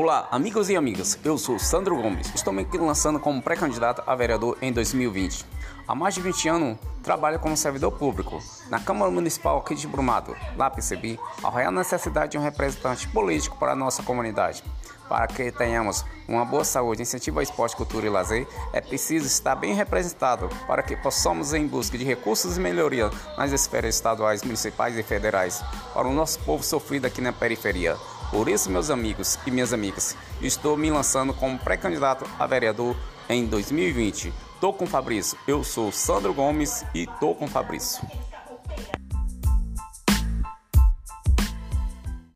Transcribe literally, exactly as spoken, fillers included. Olá, amigos e amigas, eu sou Sandro Gomes, estou me lançando como pré-candidato a vereador em dois mil e vinte. Há mais de vinte anos, trabalho como servidor público na Câmara Municipal aqui de Brumado. Lá percebi a real necessidade de um representante político para a nossa comunidade. Para que tenhamos uma boa saúde, incentivo ao esporte, cultura e lazer, é preciso estar bem representado para que possamos ir em busca de recursos e melhorias nas esferas estaduais, municipais e federais para o nosso povo sofrido aqui na periferia. Por isso, meus amigos e minhas amigas, estou me lançando como pré-candidato a vereador em dois mil e vinte. Tô com o Fabrício. Eu sou Sandro Gomes e tô com o Fabrício.